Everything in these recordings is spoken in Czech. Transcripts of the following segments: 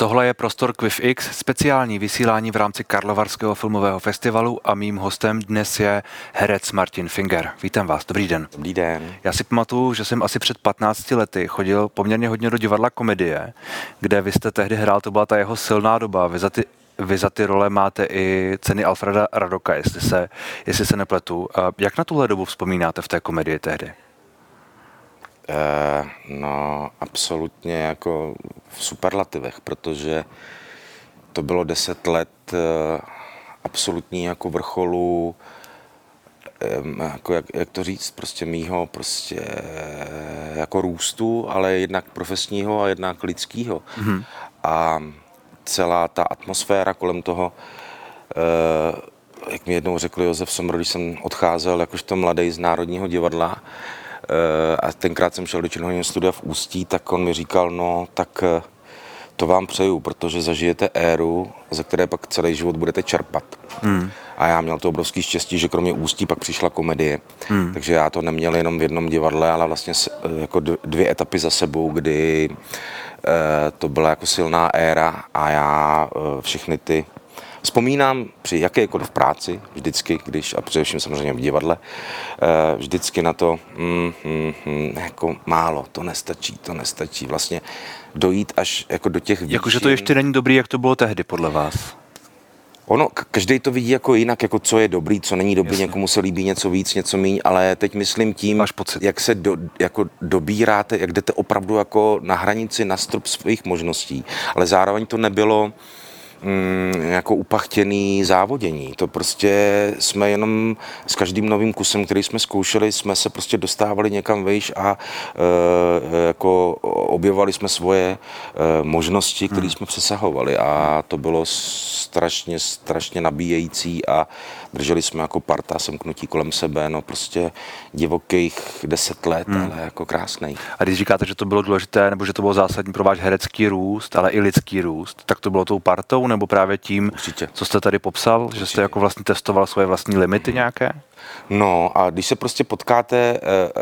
Tohle je prostor KVIFF, speciální vysílání v rámci Karlovarského filmového festivalu a mým hostem dnes je herec Martin Finger. Vítám vás, dobrý den. Dobrý den. Já si pamatuju, že jsem asi před 15 lety chodil poměrně hodně do divadla Komedie, kde vy jste tehdy hrál, to byla ta jeho silná doba. Vy za ty role máte i ceny Alfreda Radoka, jestli se nepletu. Jak na tuhle dobu vzpomínáte v té Komedii tehdy? No, absolutně jako v superlativech, protože to bylo 10 let absolutní jako vrcholu, jako jak to říct, prostě mýho prostě jako růstu, ale jednak profesního a jednak lidskýho. Mm-hmm. A celá ta atmosféra kolem toho, jak mi jednou řekl Josef Somr, když jsem odcházel jakožto mladý z Národního divadla, a tenkrát jsem šel do Činoherního studia v Ústí, tak on mi říkal, no tak to vám přeju, protože zažijete éru, ze které pak celý život budete čerpat. Hmm. A já měl to obrovský štěstí, že kromě Ústí pak přišla Komedie. Hmm. Takže já to neměl jenom v jednom divadle, ale vlastně jako dvě etapy za sebou, kdy to byla jako silná éra a já všechny ty vzpomínám při jakékoliv práci, vždycky, když, a především samozřejmě v divadle, vždycky na to, jako málo, to nestačí. Vlastně dojít až jako do těch výšin. Jakože to ještě není dobrý, jak to bylo tehdy, podle vás? Ono, každý to vidí jako jinak, jako co je dobrý, co není dobrý, jasně. Někomu se líbí něco víc, něco míň, ale teď myslím tím, jak se jako dobíráte, jak jdete opravdu jako na hranici, na strop svých možností, ale zároveň to nebylo jako upachtěný závodění. To prostě jsme jenom s každým novým kusem, který jsme zkoušeli, jsme se prostě dostávali někam vejš a jako objevovali jsme svoje možnosti, které jsme přesahovali a to bylo strašně nabíjející a drželi jsme jako parta semknutí kolem sebe, no prostě divokých 10 let, ale jako krásnej. A když říkáte, že to bylo důležité, nebo že to bylo zásadní pro váš herecký růst, ale i lidský růst, tak to bylo tou partou, nebo právě tím, určitě, co jste tady popsal, určitě, že jste jako vlastně testoval svoje vlastní limity nějaké? No a když se prostě potkáte,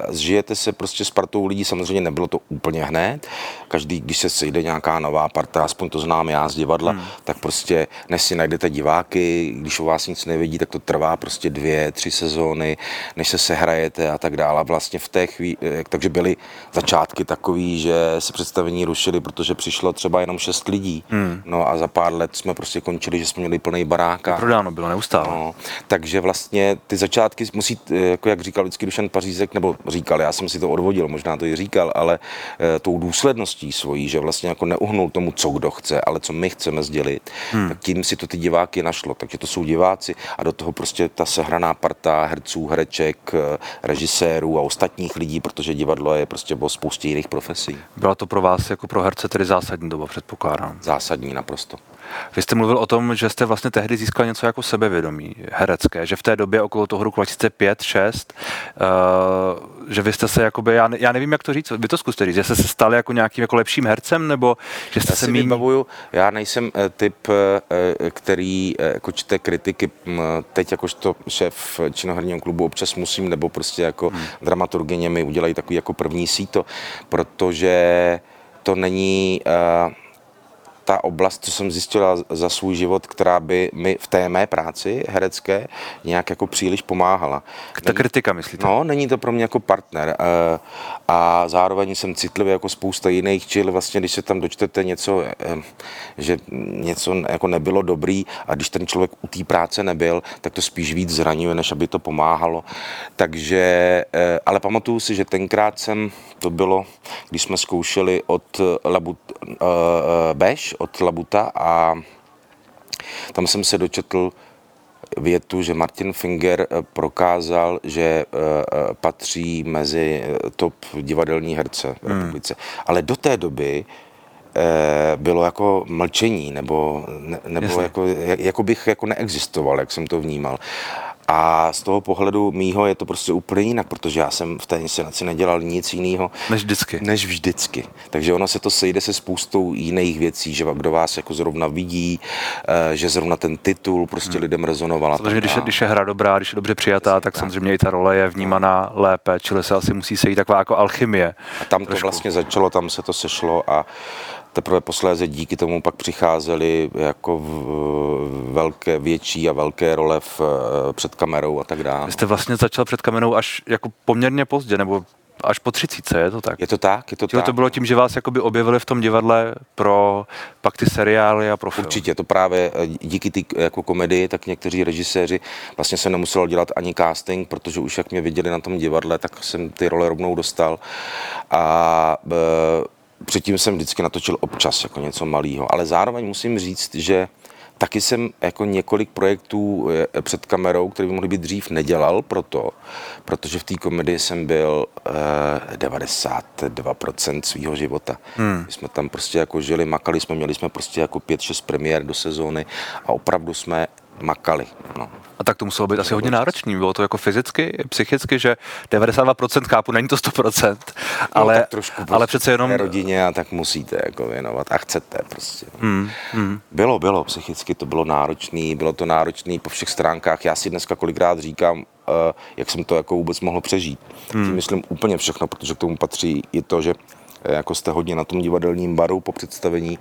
zžijete se prostě s partou lidí, samozřejmě nebylo to úplně hned, každý, když se sejde nějaká nová parta, aspoň to znám já z divadla, tak prostě než si najdete diváky, když o vás nic nevědí, tak to trvá prostě 2-3 sezóny, než se sehrajete a tak dále. Vlastně v té chvíli, takže byly začátky takový, že se představení rušily, protože přišlo třeba jenom 6 lidí, no a za pár let jsme prostě končili, že jsme měli plný barák. A prodáno bylo neustále. No, takže vlastně ty začátky musí, jako jak říkal vždycky Dušan Pařízek, nebo říkal, já jsem si to odvodil, možná to i říkal, ale tou důsledností svojí, že vlastně jako neuhnul tomu, co kdo chce, ale co my chceme sdělit, tak tím si to ty diváky našlo. Takže to jsou diváci a do toho prostě ta sehraná parta herců, hereček, režisérů a ostatních lidí, protože divadlo je prostě o spoustě jiných profesí. Byla to pro vás jako pro herce tedy zásadní doba, předpokládám. Zásadní naprosto. Vy jste mluvil o tom, že jste vlastně tehdy získal něco jako sebevědomí herecké, že v té době okolo toho roku 2005-2006, že vy jste se jakoby, já nevím, jak to říct, vy to zkuste říct, že jste se stali jako nějakým jako lepším hercem, nebo že jste se vybavuju, já nejsem typ, který jako čte kritiky, teď jakožto šéf Činoherního klubu občas musím, nebo prostě jako dramaturgině mi udělají takový jako první síto, protože to není ta oblast, co jsem zjistila za svůj život, která by mi v té mé práci herecké nějak jako příliš pomáhala. Ta kritika, myslíte? No, není to pro mě jako partner a zároveň jsem citlivý jako spousta jiných, čili vlastně, když se tam dočtete něco, že něco jako nebylo dobrý a když ten člověk u té práce nebyl, tak to spíš víc zraňuje, než aby to pomáhalo. Takže, ale pamatuju si, že tenkrát jsem, to bylo, když jsme zkoušeli od Beš, od Labuta a tam jsem se dočetl větu, že Martin Finger prokázal, že patří mezi top divadelní herce v republice. Ale do té doby bylo jako mlčení, nebo jako bych jako neexistoval, jak jsem to vnímal. A z toho pohledu mýho je to prostě úplně jinak, protože já jsem v té inscenaci nedělal nic jiného než vždycky. Takže ono se to sejde se spoustou jiných věcí, že kdo vás jako zrovna vidí, že zrovna ten titul prostě lidem rezonovala. Takže když je hra dobrá, když je dobře přijatá, tak samozřejmě i ta role je vnímaná lépe, čili se asi musí sejít taková jako alchymie. A tam to trošku vlastně začalo, tam se to sešlo a teprve posléze díky tomu pak přicházely jako větší a velké role před kamerou a tak dále. Jste vlastně začal před kamerou až jako poměrně pozdě, nebo až po 30, je to tak? Je to tak. To bylo tím, že vás jakoby objevili v tom divadle pro pak ty seriály a pro film. Určitě, to právě díky té jako komedii, tak někteří režiséři vlastně se nemuselo dělat ani casting, protože už jak mě viděli na tom divadle, tak jsem ty role rovnou dostal a předtím jsem vždycky natočil občas jako něco malého, ale zároveň musím říct, že taky jsem jako několik projektů před kamerou, které by mohly být dřív, nedělal protože v té komedii jsem byl 92% svýho života. My jsme tam prostě jako žili, makali jsme, měli jsme prostě jako 5-6 premiér do sezóny a opravdu jsme makali. No. A tak to muselo být asi hodně náročný, bylo to jako fyzicky, psychicky, že 92% chápu, není to 100%, ale, trošku ale přece jenom... rodině a tak musíte jako věnovat a chcete prostě. Bylo, psychicky to bylo náročný po všech stránkách, já si dneska kolikrát říkám, jak jsem to jako vůbec mohl přežít. Tím myslím úplně všechno, protože k tomu patří i to, že jako jste hodně na tom divadelním baru po představení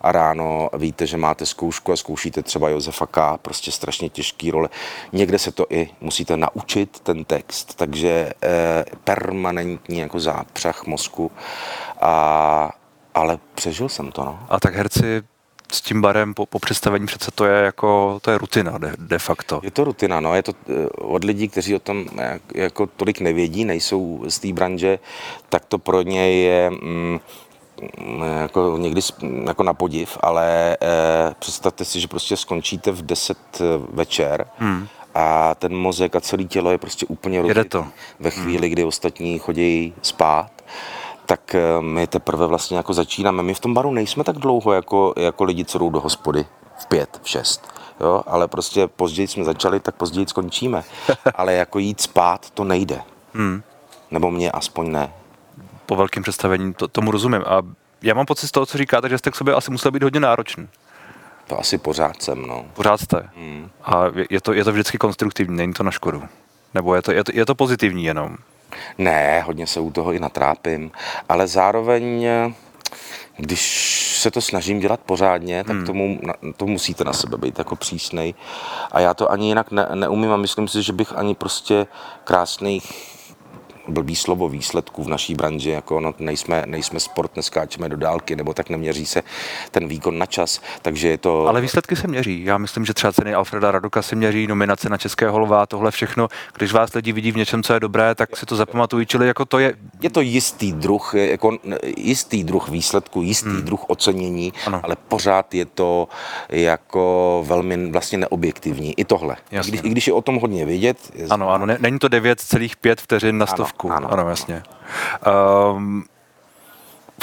a ráno víte, že máte zkoušku a zkoušíte třeba Josefa K., prostě strašně těžký role. Někde se to i musíte naučit, ten text, takže permanentní jako zápřah mozku, ale přežil jsem to. No. A tak herci s tím barem po představení přece to je rutina de facto. Je to rutina, no, je to od lidí, kteří o tom jako tolik nevědí, nejsou z té branže, tak to pro ně je jako někdy jako na podiv, ale představte si, že prostě skončíte v 10 večer a ten mozek a celé tělo je prostě úplně rozjetý ve chvíli, kdy ostatní chodí spát. Tak my teprve vlastně jako začínáme. My v tom baru nejsme tak dlouho jako lidi, co jdou do hospody v 5, v 6, jo? Ale prostě později jsme začali, tak později skončíme. Ale jako jít spát to nejde. Nebo mě aspoň ne. Po velkém představení tomu rozumím. A já mám pocit z toho, co říkáte, že jste k sobě asi musel být hodně náročný. To asi pořád jsem, no. Pořád jste. A je to vždycky konstruktivní, není to na škodu. Nebo je to pozitivní jenom. Ne, hodně se u toho i natrápím, ale zároveň, když se to snažím dělat pořádně, tak to musíte na sebe být jako přísnej. A já to ani jinak neumím a myslím si, že bych ani prostě krásných, blbý slovo, výsledků v naší branži, jako no, nejsme sport, neskáčeme do dálky, nebo tak neměří se ten výkon na čas, takže je to... Ale výsledky se měří, já myslím, že třeba ceny Alfreda Radoka se měří, nominace na Českého lva, tohle všechno, když vás lidi vidí v něčem, co je dobré, tak si to zapamatují, čili jako to je... Je to jistý druh výsledku, jistý druh ocenění, ano. Ale pořád je to jako velmi vlastně neobjektivní, i tohle. I když je o tom hodně vidět. Ano, není to 9,5 vteřin na stovku. Ano, jasně.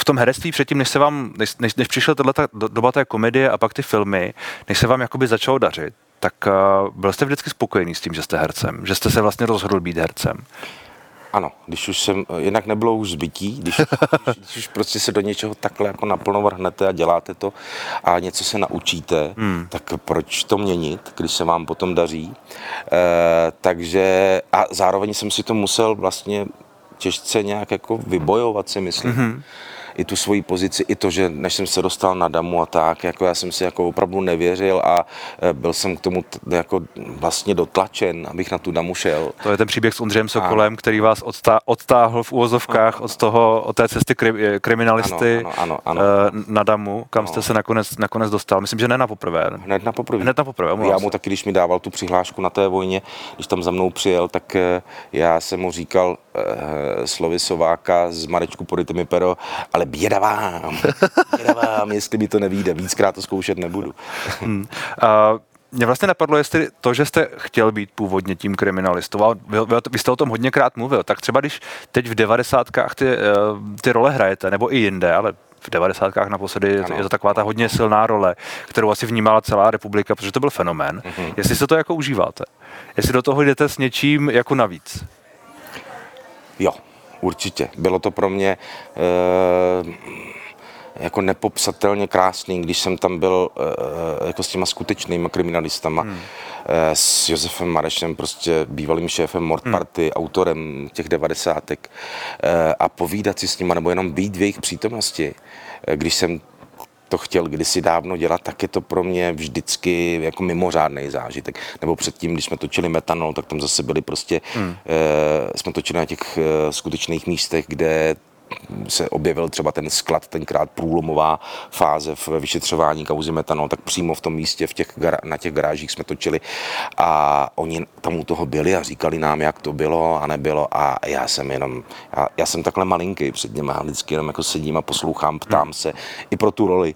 V tom herectví předtím, než přišla tato doba té komedie a pak ty filmy, než se vám jakoby začalo dařit, tak byl jste vždycky spokojený s tím, že jste hercem, že jste se vlastně rozhodl být hercem. Ano, když už jsem, jinak nebylo už zbytí, když už prostě se do něčeho takhle jako naplno vrhnete a děláte to a něco se naučíte, tak proč to měnit, když se vám potom daří. Takže a zároveň jsem si to musel vlastně těžce nějak jako vybojovat, si myslím. I tu svoji pozici, i to, že než jsem se dostal na Damu a tak, jako já jsem si jako opravdu nevěřil a byl jsem k tomu jako vlastně dotlačen, abych na tu Damu šel. To je ten příběh s Ondřejem Sokolem, ano. Který vás odtáhl v uvozovkách od té cesty kriminalisty ano. na Damu, kam jste se nakonec dostal. Myslím, že ne na poprvé. Hned na poprvé. Já mu taky, když mi dával tu přihlášku na té vojně, když tam za mnou přijel, tak já jsem mu říkal slovy Sováka z Marečku poryte mi pero, ale běda vám, jestli mi to nevíde, víckrát to zkoušet nebudu. Mě vlastně napadlo, jestli to, že jste chtěl být původně tím kriminalistou, a vy jste o tom hodněkrát mluvil, tak třeba když teď v 90kách ty role hrajete, nebo i jinde, ale v 90kách naposledy je to taková ta hodně silná role, kterou asi vnímala celá republika, protože to byl fenomén. Jestli se to jako užíváte, jestli do toho jdete s něčím jako navíc. Jo. Určitě. Bylo to pro mě jako nepopsatelně krásný, když jsem tam byl jako s těma skutečnými kriminalistama, s Josefem Marešem, prostě bývalým šéfem Mordparty, autorem těch 90. A povídat si s nima, nebo jenom být v jejich přítomnosti, když jsem to chtěl kdysi dávno dělat, tak je to pro mě vždycky jako mimořádný zážitek. Nebo předtím, když jsme točili Metanol, tak tam zase byli prostě, jsme točili na těch skutečných místech, kde se objevil třeba ten sklad, tenkrát průlomová fáze v vyšetřování kauzy Metanol, tak přímo v tom místě, na těch garážích jsme točili a oni tam u toho byli a říkali nám, jak to bylo a nebylo a já jsem takhle malinký před něma, vždycky jenom jako sedím a poslouchám, ptám se i pro tu roli,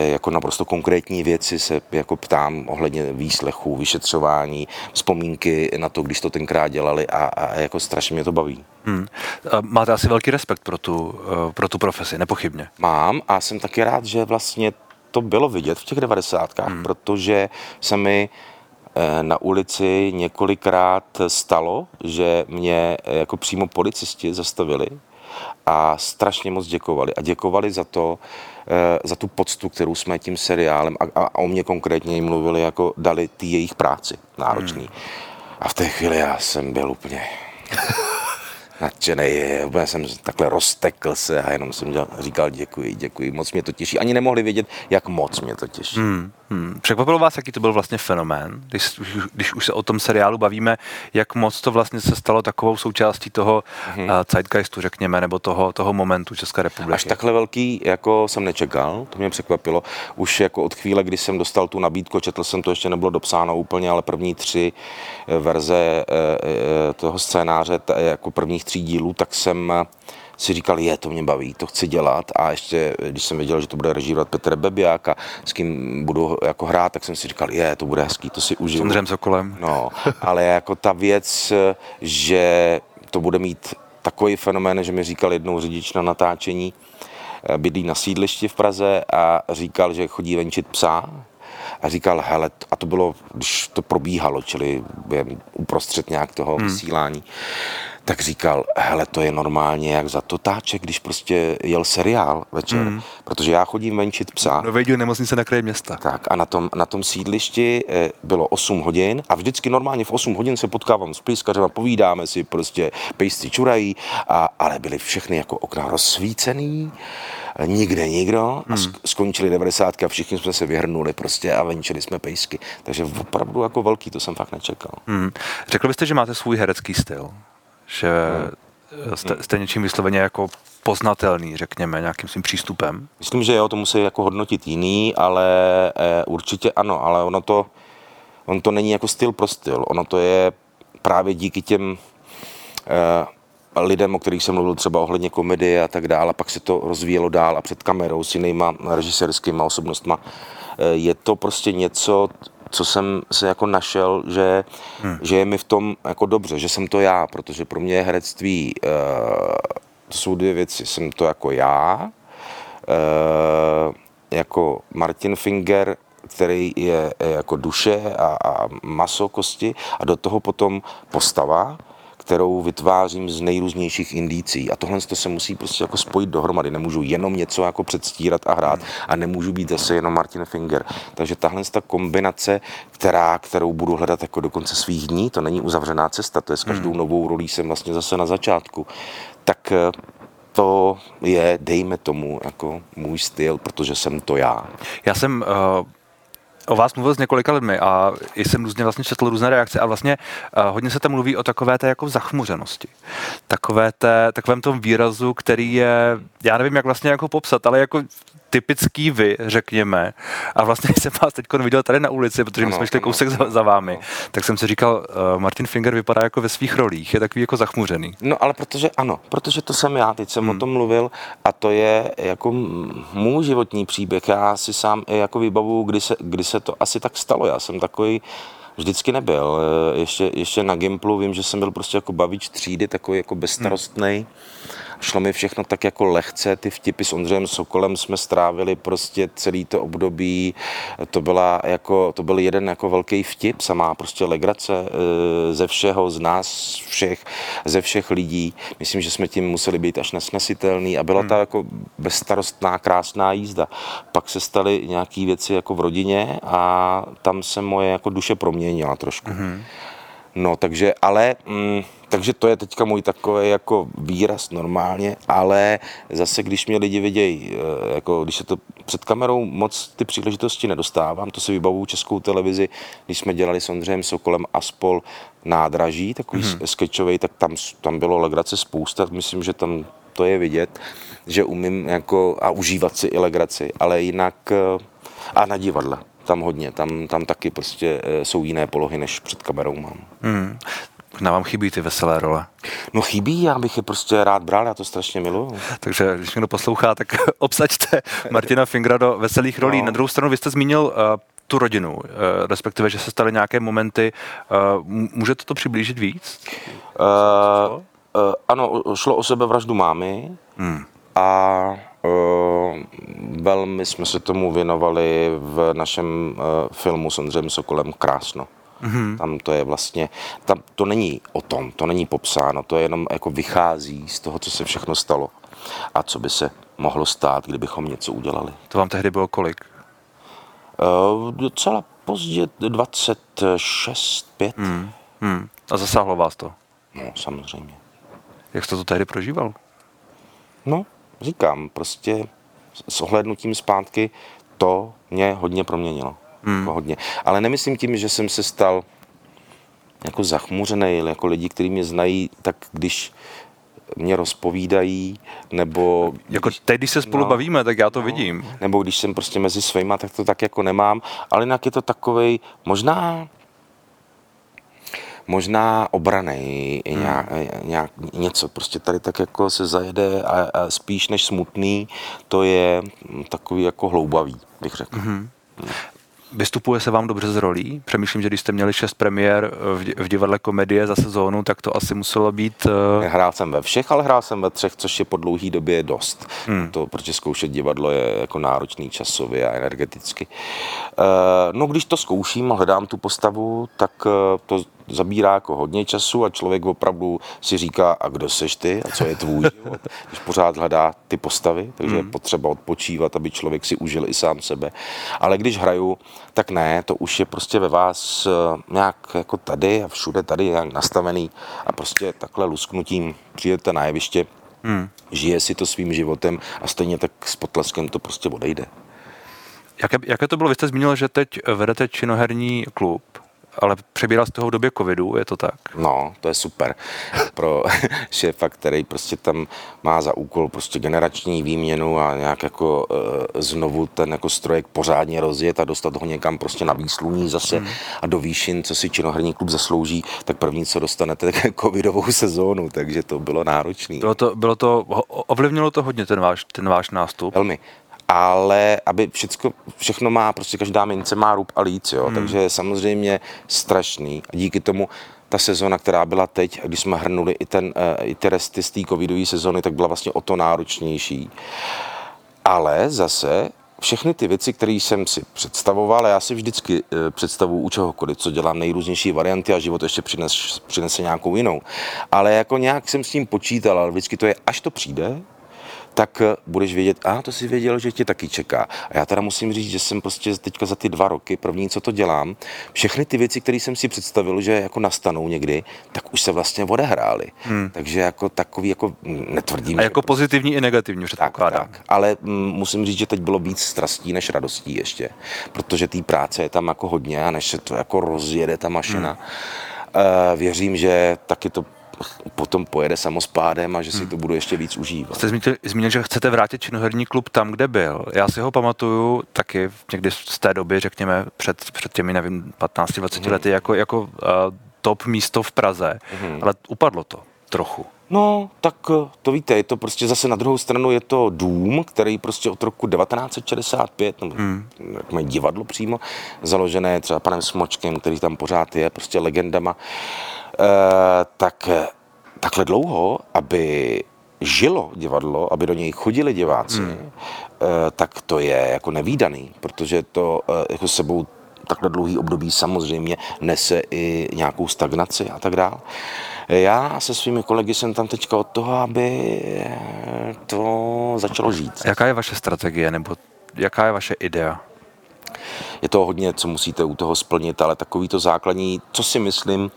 jako naprosto konkrétní věci se jako ptám ohledně výslechů, vyšetřování, vzpomínky na to, když to tenkrát dělali a jako strašně mě to baví. Máte asi velký respekt pro tu profesi, nepochybně. Mám a jsem taky rád, že vlastně to bylo vidět v těch 90kách, protože se mi na ulici několikrát stalo, že mě jako přímo policisti zastavili a strašně moc děkovali. A děkovali za to, za tu poctu, kterou jsme tím seriálem a o mě konkrétně jim mluvili, jako dali ty jejich práci náročný. A v té chvíli já jsem byl úplně... nadšenej, úplně jsem takhle roztekl se a jenom jsem říkal děkuji, moc mě to těší. Ani nemohli vědět, jak moc mě to těší. Překvapilo vás, jaký to byl vlastně fenomén, když už se o tom seriálu bavíme, jak moc to vlastně se stalo takovou součástí toho zeitgeistu, řekněme, nebo toho momentu České republiky? Až takhle velký, jako jsem nečekal, to mě překvapilo. Už jako od chvíle, kdy jsem dostal tu nabídku, četl jsem to, ještě nebylo dopsáno úplně, ale první 3 verze toho scénáře, jako prvních 3 dílů, tak jsem si říkal, to mě baví, to chci dělat a ještě, když jsem věděl, že to bude režírovat Petr Bebiák a s kým budu jako hrát, tak jsem si říkal, to bude hezký, to si užiju. S Ondřejem Sokolem. No, ale jako ta věc, že to bude mít takový fenomén, že mi říkal jednou řidič na natáčení, bydlí na sídlišti v Praze a říkal, že chodí venčit psa a říkal, hele, a to bylo, když to probíhalo, čili uprostřed nějak toho vysílání, tak říkal, hele, to je normálně jak za totáček, když prostě jel seriál večer, protože já chodím venčit psa. No vejdu nemocnice na kraji města. Tak a na tom sídlišti bylo 8 hodin a vždycky normálně v 8 hodin se potkávám s plískařem a povídáme si, prostě pejsci čurají, ale byly všechny jako okna rozsvícený, nikde nikdo a skončili 90 a všichni jsme se vyhrnuli prostě a venčili jsme pejsky. Takže opravdu jako velký, to jsem fakt nečekal. Řekl byste, že máte svůj herecký styl? Že jste něčím vysloveně jako poznatelný, řekněme, nějakým svým přístupem? Myslím, že jo, to musí jako hodnotit jiný, ale určitě ano, ale on to není jako styl pro styl, ono to je právě díky těm lidem, o kterých jsem mluvil třeba ohledně komedie a tak dále, a pak se to rozvíjelo dál a před kamerou s jinýma režisérskýma osobnostma. Je to prostě něco, co jsem se jako našel, že je mi v tom jako dobře, že jsem to já, protože pro mě herectví, to jsou 2 věci, jsem to jako já, jako Martin Finger, který je jako duše a maso kosti a do toho potom postava, kterou vytvářím z nejrůznějších indicí. A tohle to se musí prostě jako spojit dohromady. Nemůžu jenom něco jako předstírat a hrát a nemůžu být zase jenom Martin Finger. Takže tahle ta kombinace, kterou budu hledat jako do konce svých dní, to není uzavřená cesta, to je s každou novou rolí jsem vlastně zase na začátku. Tak to je, dejme tomu, jako můj styl, protože jsem to já. Já jsem... O vás mluvil s několika lidmi a jsem různě vlastně četl různé reakce a vlastně hodně se tam mluví o takové té jako zachmuřenosti. Takovém tom výrazu, který je, já nevím, jak vlastně jako popsat, ale jako typický vy, řekněme. A vlastně jsem vás teď viděl tady na ulici, protože my jsme šli kousek za vámi. Tak jsem si říkal, Martin Finger vypadá jako ve svých rolích, je takový jako zachmuřený. No ale protože to jsem já, teď jsem o tom mluvil a to je jako můj životní příběh. Já si sám jako vybavuju, kdy se to asi tak stalo. Já jsem takový vždycky nebyl. Ještě na Gimplu vím, že jsem byl prostě jako bavič třídy, takový jako bezstarostnej. Šlo mi všechno tak jako lehce, ty vtipy s Ondřejem Sokolem jsme strávili prostě celý to období, to byl jeden jako velký vtip, samá prostě legrace ze všeho, z nás všech, ze všech lidí. Myslím, že jsme tím museli být až nesnesitelný a byla ta jako bezstarostná, krásná jízda. Pak se staly nějaký věci jako v rodině a tam se moje jako duše proměnila trošku. No takže, ale... Takže to je teďka můj takový jako výraz normálně, ale zase když mě lidi vidějí, jako když se to před kamerou moc ty příležitosti nedostávám, to si vybavuju Českou televizi, když jsme dělali s Ondřejem Sokolem a spol Nádraží, takový skečovej, tak tam bylo legrace spousta, myslím, že tam to je vidět, že umím jako a užívat si i legraci, ale jinak a na divadla, tam hodně, tam taky prostě jsou jiné polohy, než před kamerou mám. Hmm. Na vám chybí ty veselé role? No chybí, já bych je prostě rád bral, já to strašně miluju. Takže když někdo poslouchá, tak obsaďte Martina Fingera do veselých rolí. No. Na druhou stranu, vy jste zmínil tu rodinu, respektive, že se staly nějaké momenty. Můžete to přiblížit víc? Ano, šlo o sebevraždu mámy a velmi jsme se tomu věnovali v našem filmu s Ondřejem Sokolem Krásno. Mm-hmm. Tam to je vlastně, tam to není o tom, to není popsáno, to je jenom jako vychází z toho, co se všechno stalo a co by se mohlo stát, kdybychom něco udělali. To vám tehdy bylo kolik? Docela pozdě, 26, 5. A zasáhlo vás to? No, samozřejmě. Jak jste to tehdy prožíval? No, říkám, prostě s ohlédnutím zpátky to mě hodně proměnilo. Hodně. Ale nemyslím tím, že jsem se stal jako zachmuřený, jako lidi, kteří mě znají, tak když mě rozpovídají, nebo... Jako teď, když se spolu bavíme, tak já to vidím. Nebo když jsem prostě mezi svýma, tak to tak jako nemám, ale jinak je to takovej možná obranej, něco, prostě tady tak jako se zajede a spíš než smutný, to je takový jako hloubavý, bych řekl. Vystupuje se vám dobře z rolí? Přemýšlím, že když jste měli 6 premiér v divadle Komedie za sezónu, tak to asi muselo být... Hrál jsem ve všech, ale hrál jsem ve 3, což je po dlouhý době dost. To, protože zkoušet divadlo je jako náročný časově a energeticky. No, když to zkouším a hledám tu postavu, tak to zabírá jako hodně času a člověk opravdu si říká, a kdo seš ty a co je tvůj život, když pořád hledá ty postavy, takže je potřeba odpočívat, aby člověk si užil i sám sebe. Ale když hraju, tak ne, to už je prostě ve vás nějak jako tady a všude tady nějak nastavený a prostě takhle lusknutím přijdete na jeviště, žije si to svým životem a stejně tak s potleskem to prostě odejde. Jaké to bylo? Vy jste zmínil, že teď vedete činoherní klub, ale přebíral jste ho v době covidu, je to tak? No, to je super pro šéfa, který prostě tam má za úkol prostě generační výměnu a nějak jako znovu ten jako strojek pořádně rozjet a dostat ho někam prostě na výsluní zase a do výšin, co si činoherní klub zaslouží, tak první, co dostanete, tak covidovou sezónu, takže to bylo náročné. Ovlivnilo to hodně ten váš nástup? Velmi. Ale aby všechno má, prostě každá mince má rub a líc, jo. Takže je samozřejmě strašný. A díky tomu ta sezona, která byla teď, když jsme hrnuli i ty resty z té covidové sezony, tak byla vlastně o to náročnější. Ale zase všechny ty věci, které jsem si představoval, já si vždycky představuju u čehokoliv, co dělám nejrůznější varianty a život ještě přinese nějakou jinou. Ale jako nějak jsem s tím počítal, ale vždycky to je, až to přijde, tak budeš vědět, to jsi věděl, že tě taky čeká. A já teda musím říct, že jsem prostě teďka za ty 2 roky, první, co to dělám, všechny ty věci, které jsem si představil, že jako nastanou někdy, tak už se vlastně odehrály. Takže jako takový, jako netvrdím. A jako pozitivní i negativní předpokládám. Tak, ale musím říct, že teď bylo víc strastí než radostí ještě, protože té práce je tam jako hodně a než se to jako rozjede ta mašina. Věřím, že taky to potom pojede samospádem a že si to budu ještě víc užívat. Jste zmínil, že chcete vrátit činoherní klub tam, kde byl. Já si ho pamatuju taky někdy z té doby, řekněme, před těmi, nevím, 15-20 lety, jako top místo v Praze, ale upadlo to trochu. No, tak to víte, je to prostě zase na druhou stranu je to dům, který prostě od roku 1965, nebo jak mají divadlo přímo, založené třeba panem Smočkem, který tam pořád je, prostě legendama, tak takhle dlouho, aby žilo divadlo, aby do něj chodili diváci, tak to je jako nevídaný, protože to jako sebou takhle dlouhý období samozřejmě nese i nějakou stagnaci a tak dál. Já se svými kolegy jsem tam teďka od toho, aby to začalo žít. Jaká je vaše strategie, nebo jaká je vaše idea? Je to hodně, co musíte u toho splnit, ale takový to základní, co si myslím,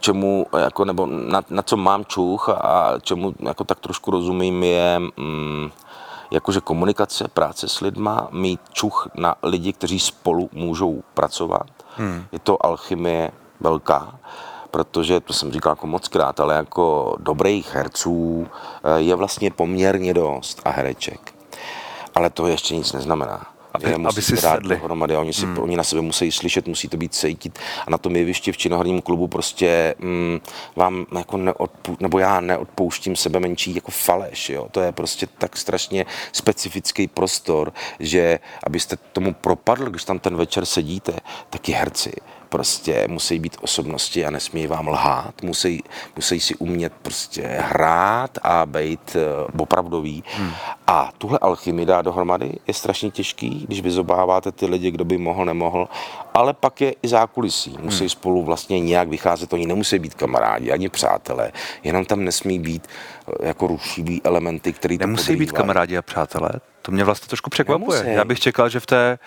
čemu jako, nebo na co mám čuch a čemu jako tak trošku rozumím, je jakože komunikace, práce s lidma, mít čuch na lidi, kteří spolu můžou pracovat. Je to alchymie velká, protože, to jsem říkal jako moc krát, ale jako dobrých herců je vlastně poměrně dost a hereček. Ale to ještě nic neznamená. Aby si sedli. Dohromady. Oni na sebe musí slyšet, musí to být cítit. A na tom jevišti v Činoherním klubu prostě vám jako já neodpouštím sebe menší jako faleš. Jo? To je prostě tak strašně specifický prostor, že abyste tomu propadl, když tam ten večer sedíte, taky herci prostě musí být osobnosti a nesmí vám lhát, musí si umět prostě hrát a být opravdový. A tuhle alchymii dá dohromady je strašně těžký, když vyzobáváte ty lidi, kdo by mohl, nemohl, ale pak je i zákulisí. Musí spolu vlastně nějak vycházet, oni nemusí být kamarádi, ani přátelé, jenom tam nesmí být jako rušivý elementy, který to nemusí podrývá. Být kamarádi a přátelé? To mě vlastně trošku překvapuje. Nemusí. Já bych čekal, že v té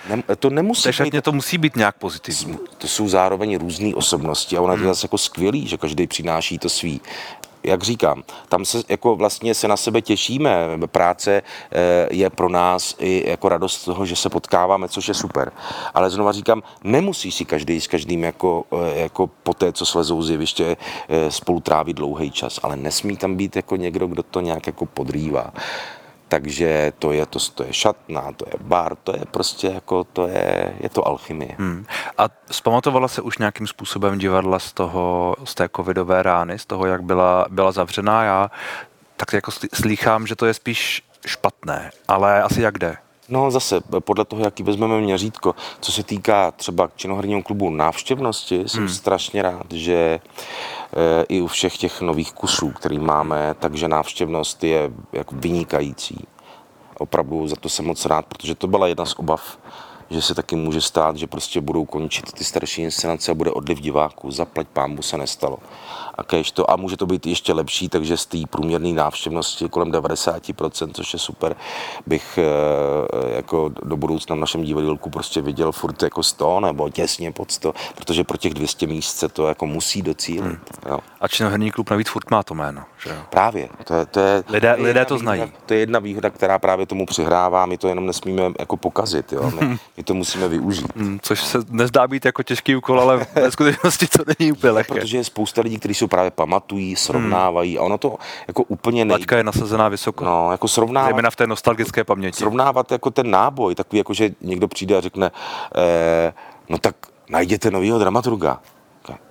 šatně to musí být nějak pozitivní. To jsou zároveň různé osobnosti a ona je zase jako skvělý, že každý přináší to svý. Jak říkám, tam se jako vlastně se na sebe těšíme. Práce je pro nás i jako radost toho, že se potkáváme, což je super. Ale znova říkám, nemusí si každý s každým jako po té, co slezou z jeviště, spolu trávit dlouhý čas, ale nesmí tam být jako někdo, kdo to nějak jako podrývá. Takže to je šatna, to je bar, to je prostě jako to je alchymie. A zpamatovala se už nějakým způsobem divadla z té covidové rány, z toho, jak byla zavřená? Já tak jako slýchám, že to je spíš špatné, ale asi jak jde? No zase, podle toho, jaký vezmeme měřítko, co se týká třeba Činoherního klubu návštěvnosti, jsem strašně rád, že i u všech těch nových kusů, který máme, takže návštěvnost je jako vynikající. Opravdu za to jsem moc rád, protože to byla jedna z obav, že se taky může stát, že prostě budou končit ty starší inscenace a bude odliv diváků. Zaplať pámbu se nestalo. A může to být ještě lepší, takže z té průměrné návštěvnosti kolem 90%, což je super, bych jako do budoucna v našem divadílku prostě viděl furt jako 100 nebo těsně pod 100, protože pro těch 200 míst se to jako musí docílit. Jo. A Činoherní klub navíc furt má to jméno, že jo? Právě. Lidé to znají. To je jedna výhoda, která právě tomu přihrává, my to jenom nesmíme jako pokazit, jo? My to musíme využít. Což se nezdá být jako těžký úkol, ale ve skutečnosti to není úplně lehké. Protože je spousta lidí, kteří se právě pamatují, srovnávají a ono to jako úplně nejde. Laťka je nasazená vysoko. No, jako srovnávat. Zejména v té nostalgické paměti. Srovnávat jako ten náboj, takový jako, že někdo přijde a řekne, no tak najděte novýho dramaturga.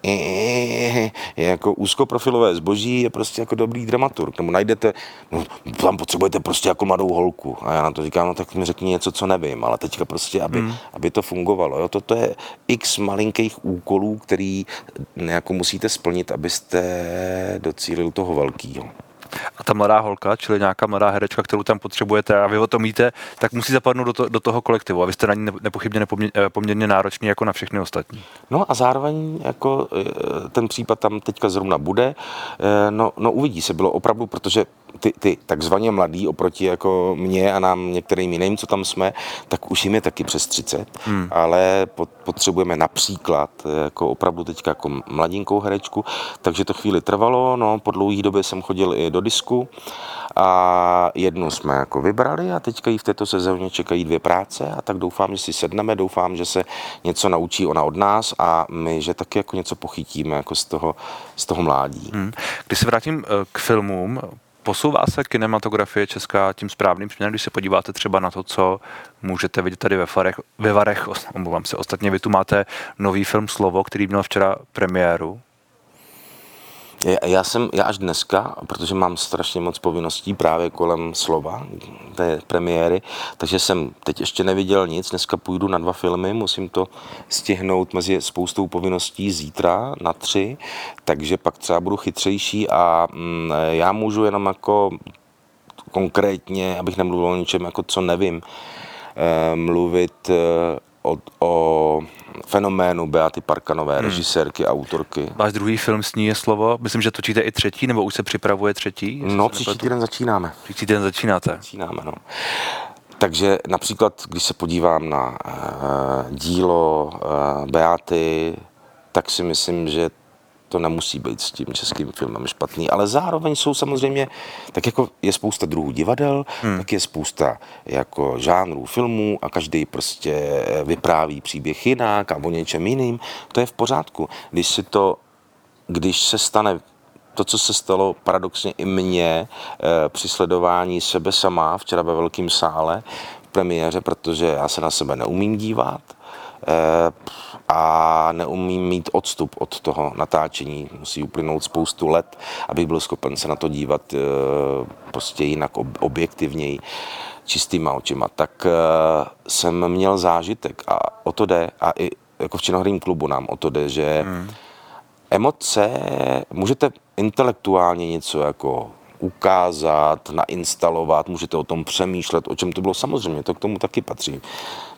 Je jako úzkoprofilové zboží, je prostě jako dobrý dramaturg, nebo najdete, no, tam potřebujete prostě jako mladou holku a já na to říkám, no tak mi řekni něco, co nevím, ale teďka prostě, aby to fungovalo, jo, to je x malinkých úkolů, který jako musíte splnit, abyste docílili toho velkýho. A ta mladá holka, čili nějaká mladá herečka, kterou tam potřebujete a vy o tom víte, tak musí zapadnout do toho kolektivu a vy jste na ní nepochybně poměrně nároční jako na všechny ostatní. No a zároveň jako ten případ tam teďka zrovna bude, no uvidí se, bylo opravdu, protože ty takzvaně mladí oproti jako mně a nám některým jiným, co tam jsme, tak už jim je taky přes 30, ale potřebujeme například jako opravdu teďka jako mladinkou herečku, takže to chvíli trvalo, no po dlouhý době jsem chodil i do disku a jednu jsme jako vybrali a teďka jí v této sezóně čekají 2 práce a tak doufám, že si sedneme, doufám, že se něco naučí ona od nás a my, že taky jako něco pochytíme jako z toho mládí. Když se vrátím k filmům, posouvá se kinematografie česká tím správným směrem, když se podíváte třeba na to, co můžete vidět tady ve Varech, omlouvám se, ostatně vy tu máte nový film Slovo, který měl včera premiéru. Já až dneska, protože mám strašně moc povinností právě kolem Slova, té premiéry, takže jsem teď ještě neviděl nic, dneska půjdu na 2 filmy, musím to stihnout mezi spoustou povinností zítra na 3, takže pak třeba budu chytřejší a já můžu jenom jako konkrétně, abych nemluvil o ničem, jako co nevím, mluvit o fenoménu Beáty Parkanové, režisérky, autorky. Váš druhý film s ní je Slovo. Myslím, že točíte i 3., nebo už se připravuje 3.? No, příští týden začínáme. Příští týden začínáte. Začínáme, no. Takže například, když se podívám na dílo Beáty, tak si myslím, že to nemusí být s tím českým filmem špatný, ale zároveň jsou samozřejmě, tak jako je spousta druhů divadel, tak je spousta jako žánrů filmů a každý prostě vypráví příběh jinak a o něčem jiným. To je v pořádku. Když se stane to, co se stalo paradoxně i mně při sledování sebe sama včera ve velkém sále v premiéře, protože já se na sebe neumím dívat a neumím mít odstup od toho natáčení. Musí uplynout spoustu let, abych byl schopen se na to dívat prostě jinak, objektivněji, čistýma očima. Tak jsem měl zážitek a o to jde, a i jako v Činoherním klubu nám o to jde, že emoce, můžete intelektuálně něco jako ukázat, nainstalovat, můžete o tom přemýšlet, o čem to bylo, samozřejmě, to k tomu taky patří.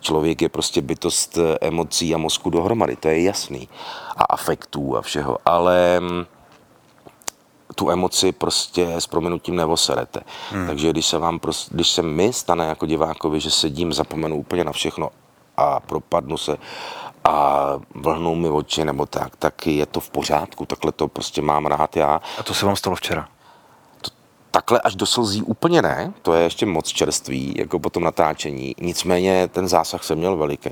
Člověk je prostě bytost emocí a mozku dohromady, to je jasný, a afektů a všeho, ale tu emoci prostě s prominutím nevoserete. Takže když se mi stane jako divákovi, že sedím, zapomenu úplně na všechno a propadnu se a vlhnou mi oči nebo tak, tak je to v pořádku, takhle to prostě mám rád já. A to se vám stalo včera? Takhle až do slzí úplně ne, to je ještě moc čerství, jako po tom natáčení, nicméně ten zásah jsem měl veliký.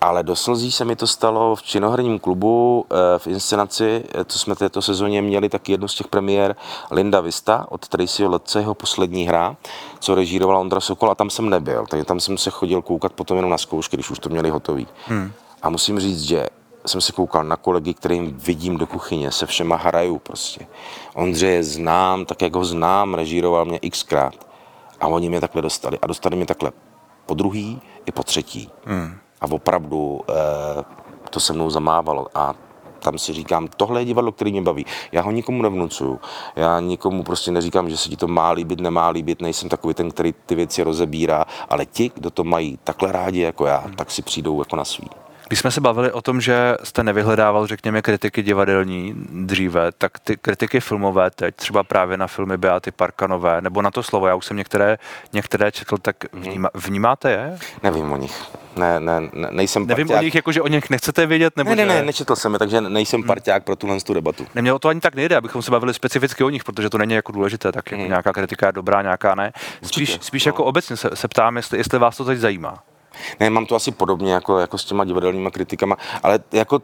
Ale do slzí se mi to stalo v Činoherním klubu, v inscenaci, co jsme této sezóně měli, tak jednu z těch premiér, Linda Vista od Tracy Letce, jeho poslední hra, co režírovala Ondra Sokol, a tam jsem nebyl, takže tam jsem se chodil koukat potom jenom na zkoušky, když už to měli hotový. A musím říct, že jsem se koukal na kolegy, kterým vidím do kuchyně, se všema hraju prostě. Ondřeje znám, tak jak ho znám, režíroval mě xkrát a oni mě takhle dostali a dostali mě takhle po druhý i po třetí. A opravdu to se mnou zamávalo a tam si říkám, tohle je divadlo, který mě baví. Já ho nikomu nevnucuju, já nikomu prostě neříkám, že se ti to má líbit, nemá líbit, nejsem takový ten, který ty věci rozebírá, ale ti, kdo to mají takhle rádi jako já, tak si přijdou jako na svý. Když jsme se bavili o tom, že jste nevyhledával, řekněme, kritiky divadelní dříve, tak ty kritiky filmové teď, třeba právě na filmy Beáty Parkanové, nebo na to Slovo, já už jsem některé četl, tak vnímáte je? Nevím o nich. Ne, nejsem parťák. Nevím o nich, jakože o nich nechcete vědět? Nebo ne, nečetl jsem je, takže nejsem parťák pro tuhle debatu. Nemělo to ani tak nejde, abychom se bavili specificky o nich, protože to není jako důležité, tak jako nějaká kritika je dobrá, nějaká ne. Spíš jako obecně se ptám, jestli vás to teď zajímá. Ne, mám to asi podobně jako s těma divadelníma kritikama, ale jako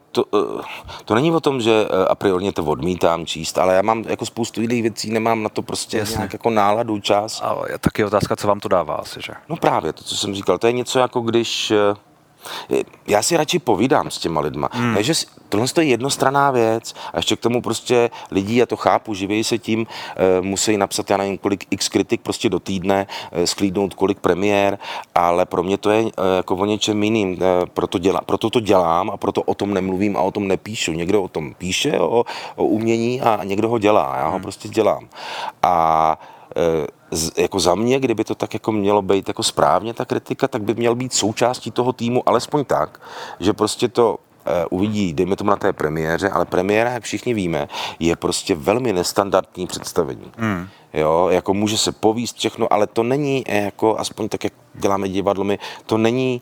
to není o tom, že a priorně to odmítám číst, ale já mám jako spoustu jiných věcí, nemám na to prostě nějak jako náladu, čas. Ale taky je otázka, co vám to dává asi, že? No právě, to, co jsem říkal, to je něco jako když... Já si radši povídám s těma lidma. Takže tohle je jednostranná věc a ještě k tomu prostě lidi, já to chápu, živějí se tím, musí napsat, já nevím, kolik x kritik prostě do týdne, sklídnout kolik premiér, ale pro mě to je jako o něčem jiným. Proto to dělám a proto o tom nemluvím a o tom nepíšu. Někdo o tom píše, o umění, a někdo ho dělá, já ho prostě dělám. A jako za mě, kdyby to tak jako mělo být jako správně ta kritika, tak by měl být součástí toho týmu, alespoň tak, že prostě to uvidí, dejme tomu na té premiéře, ale premiéra, jak všichni víme, je prostě velmi nestandardní představení. Jo, jako může se povíst všechno, ale to není jako, aspoň tak, jak děláme divadlo my, to není,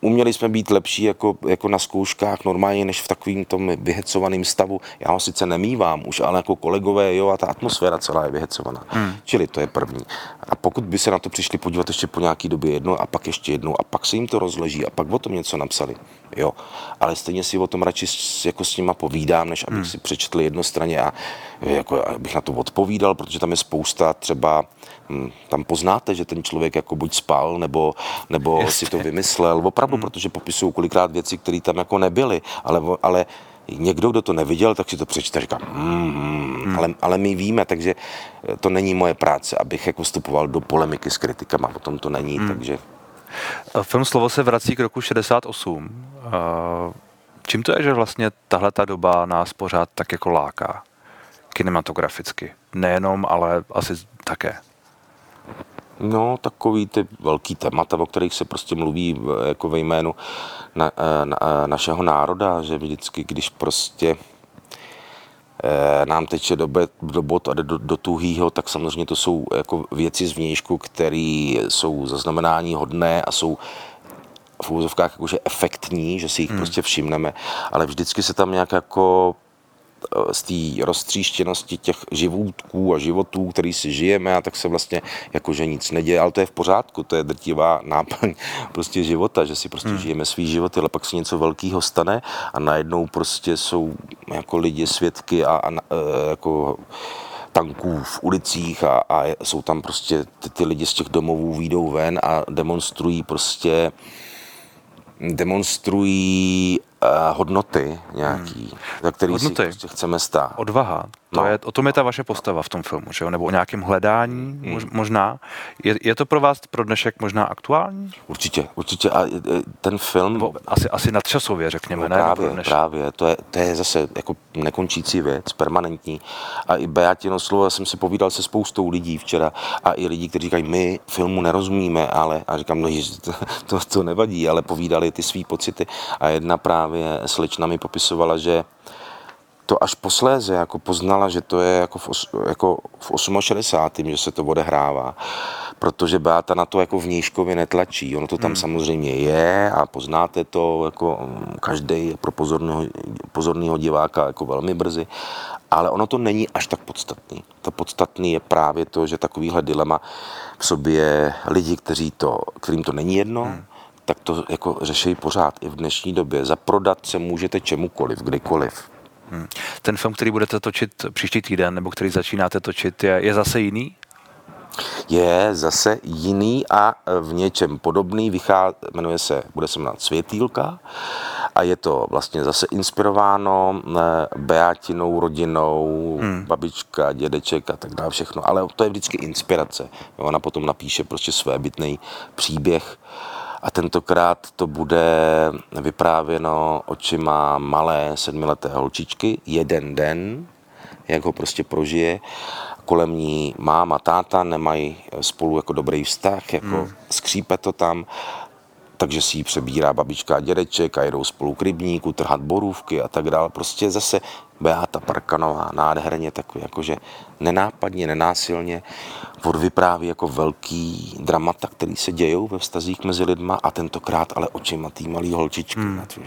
uměli jsme být lepší jako na zkouškách normálně, než v takovým tom vyhecovaným stavu. Já ho sice nemývám už, ale jako kolegové, jo, a ta atmosféra celá je vyhecovaná. Čili to je první. A pokud by se na to přišli podívat ještě po nějaký době jednou a pak ještě jednou a pak se jim to rozleží a pak o tom něco napsali, jo. Ale stejně si o tom radši jako s nima povídám, než abych si přečetl jednostranně a jako abych na to odpovídal, protože tam je spousta třeba, tam poznáte, že ten člověk jako buď spal, nebo si to vymyslel. Opravdu, protože popisují kolikrát věci, které tam jako nebyly, ale někdo, kdo to neviděl, tak si to přečte a říká, ale my víme, takže to není moje práce, abych jako vstupoval do polemiky s kritikama, o tom to není, takže... Film Slovo se vrací k roku 68. Čím to je, že vlastně tahleta doba nás pořád tak jako láká? Kinematograficky. Nejenom, ale asi také. No, takový ty velký témata, o kterých se prostě mluví jako ve jménu našeho národa, že vždycky, když prostě nám teče do bot a do tuhýho, tak samozřejmě to jsou jako věci z vnějšku, které jsou zaznamenání hodné a jsou v úvozovkách jakože efektní, že si jich prostě všimneme, ale vždycky se tam nějak jako z té roztříštěnosti těch životků a životů, který si žijeme, a tak se vlastně jakože nic neděje, ale to je v pořádku, to je drtivá náplň prostě života, že si prostě žijeme svý životy, ale pak se něco velkého stane a najednou prostě jsou jako lidi svědky a jako tanků v ulicích a jsou tam prostě ty lidi z těch domovů vyjdou ven a demonstrují hodnoty nějaký, za který hodnoty. Si prostě chceme stát. Odvaha. O tom je ta vaše postava v tom filmu, že jo? Nebo o nějakém hledání možná. Je to pro vás pro dnešek možná aktuální? Určitě. A ten film... Asi nadčasově, řekněme, ne? Právě. To je zase jako nekončící věc, permanentní. A i Beátino slovo, jsem si povídal se spoustou lidí včera a i lidí, kteří říkají, my filmu nerozumíme, ale... A říkám, no ježi, to nevadí, ale povídali ty svý pocity. A jedna právě slečna mi popisovala, že to až posléze jako poznala, že to je jako v 68. že se to odehrává, protože Beáta na to jako vnížkově netlačí, ono to tam samozřejmě je a poznáte to jako každej pro pozorného diváka jako velmi brzy, ale ono to není až tak podstatný. To podstatný je právě to, že takovýhle dilema v sobě lidi, kterým to není jedno, tak to jako řeší pořád i v dnešní době. Zaprodat se můžete čemukoliv, kdykoliv. Ten film, který budete točit příští týden, nebo který začínáte točit, je zase jiný? Je zase jiný a v něčem podobný. Bude se jmenovat Světýlka a je to vlastně zase inspirováno Beátinou rodinou, babička, dědeček a tak dále všechno. Ale to je vždycky inspirace. Ona potom napíše prostě svébytný příběh. A tentokrát to bude vyprávěno očima malé 7leté holčičky, jeden den, jak ho prostě prožije. Kolem ní máma, táta nemají spolu jako dobrý vztah, skřípe to tam, takže si ji přebírá babička a dědeček a jedou spolu k rybníku, trhat borůvky a tak dále. Prostě zase Beáta Parkanová, nádherně takový, jakože nenápadně, nenásilně odvypráví jako velký dramata, který se dějou ve vztazích mezi lidma a tentokrát ale očima tý malý holčičky,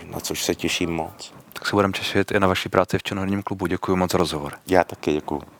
na což se těším moc. Tak se budeme těšit i na vaší práci v Činoherním klubu. Děkuji moc za rozhovor. Já taky děkuji.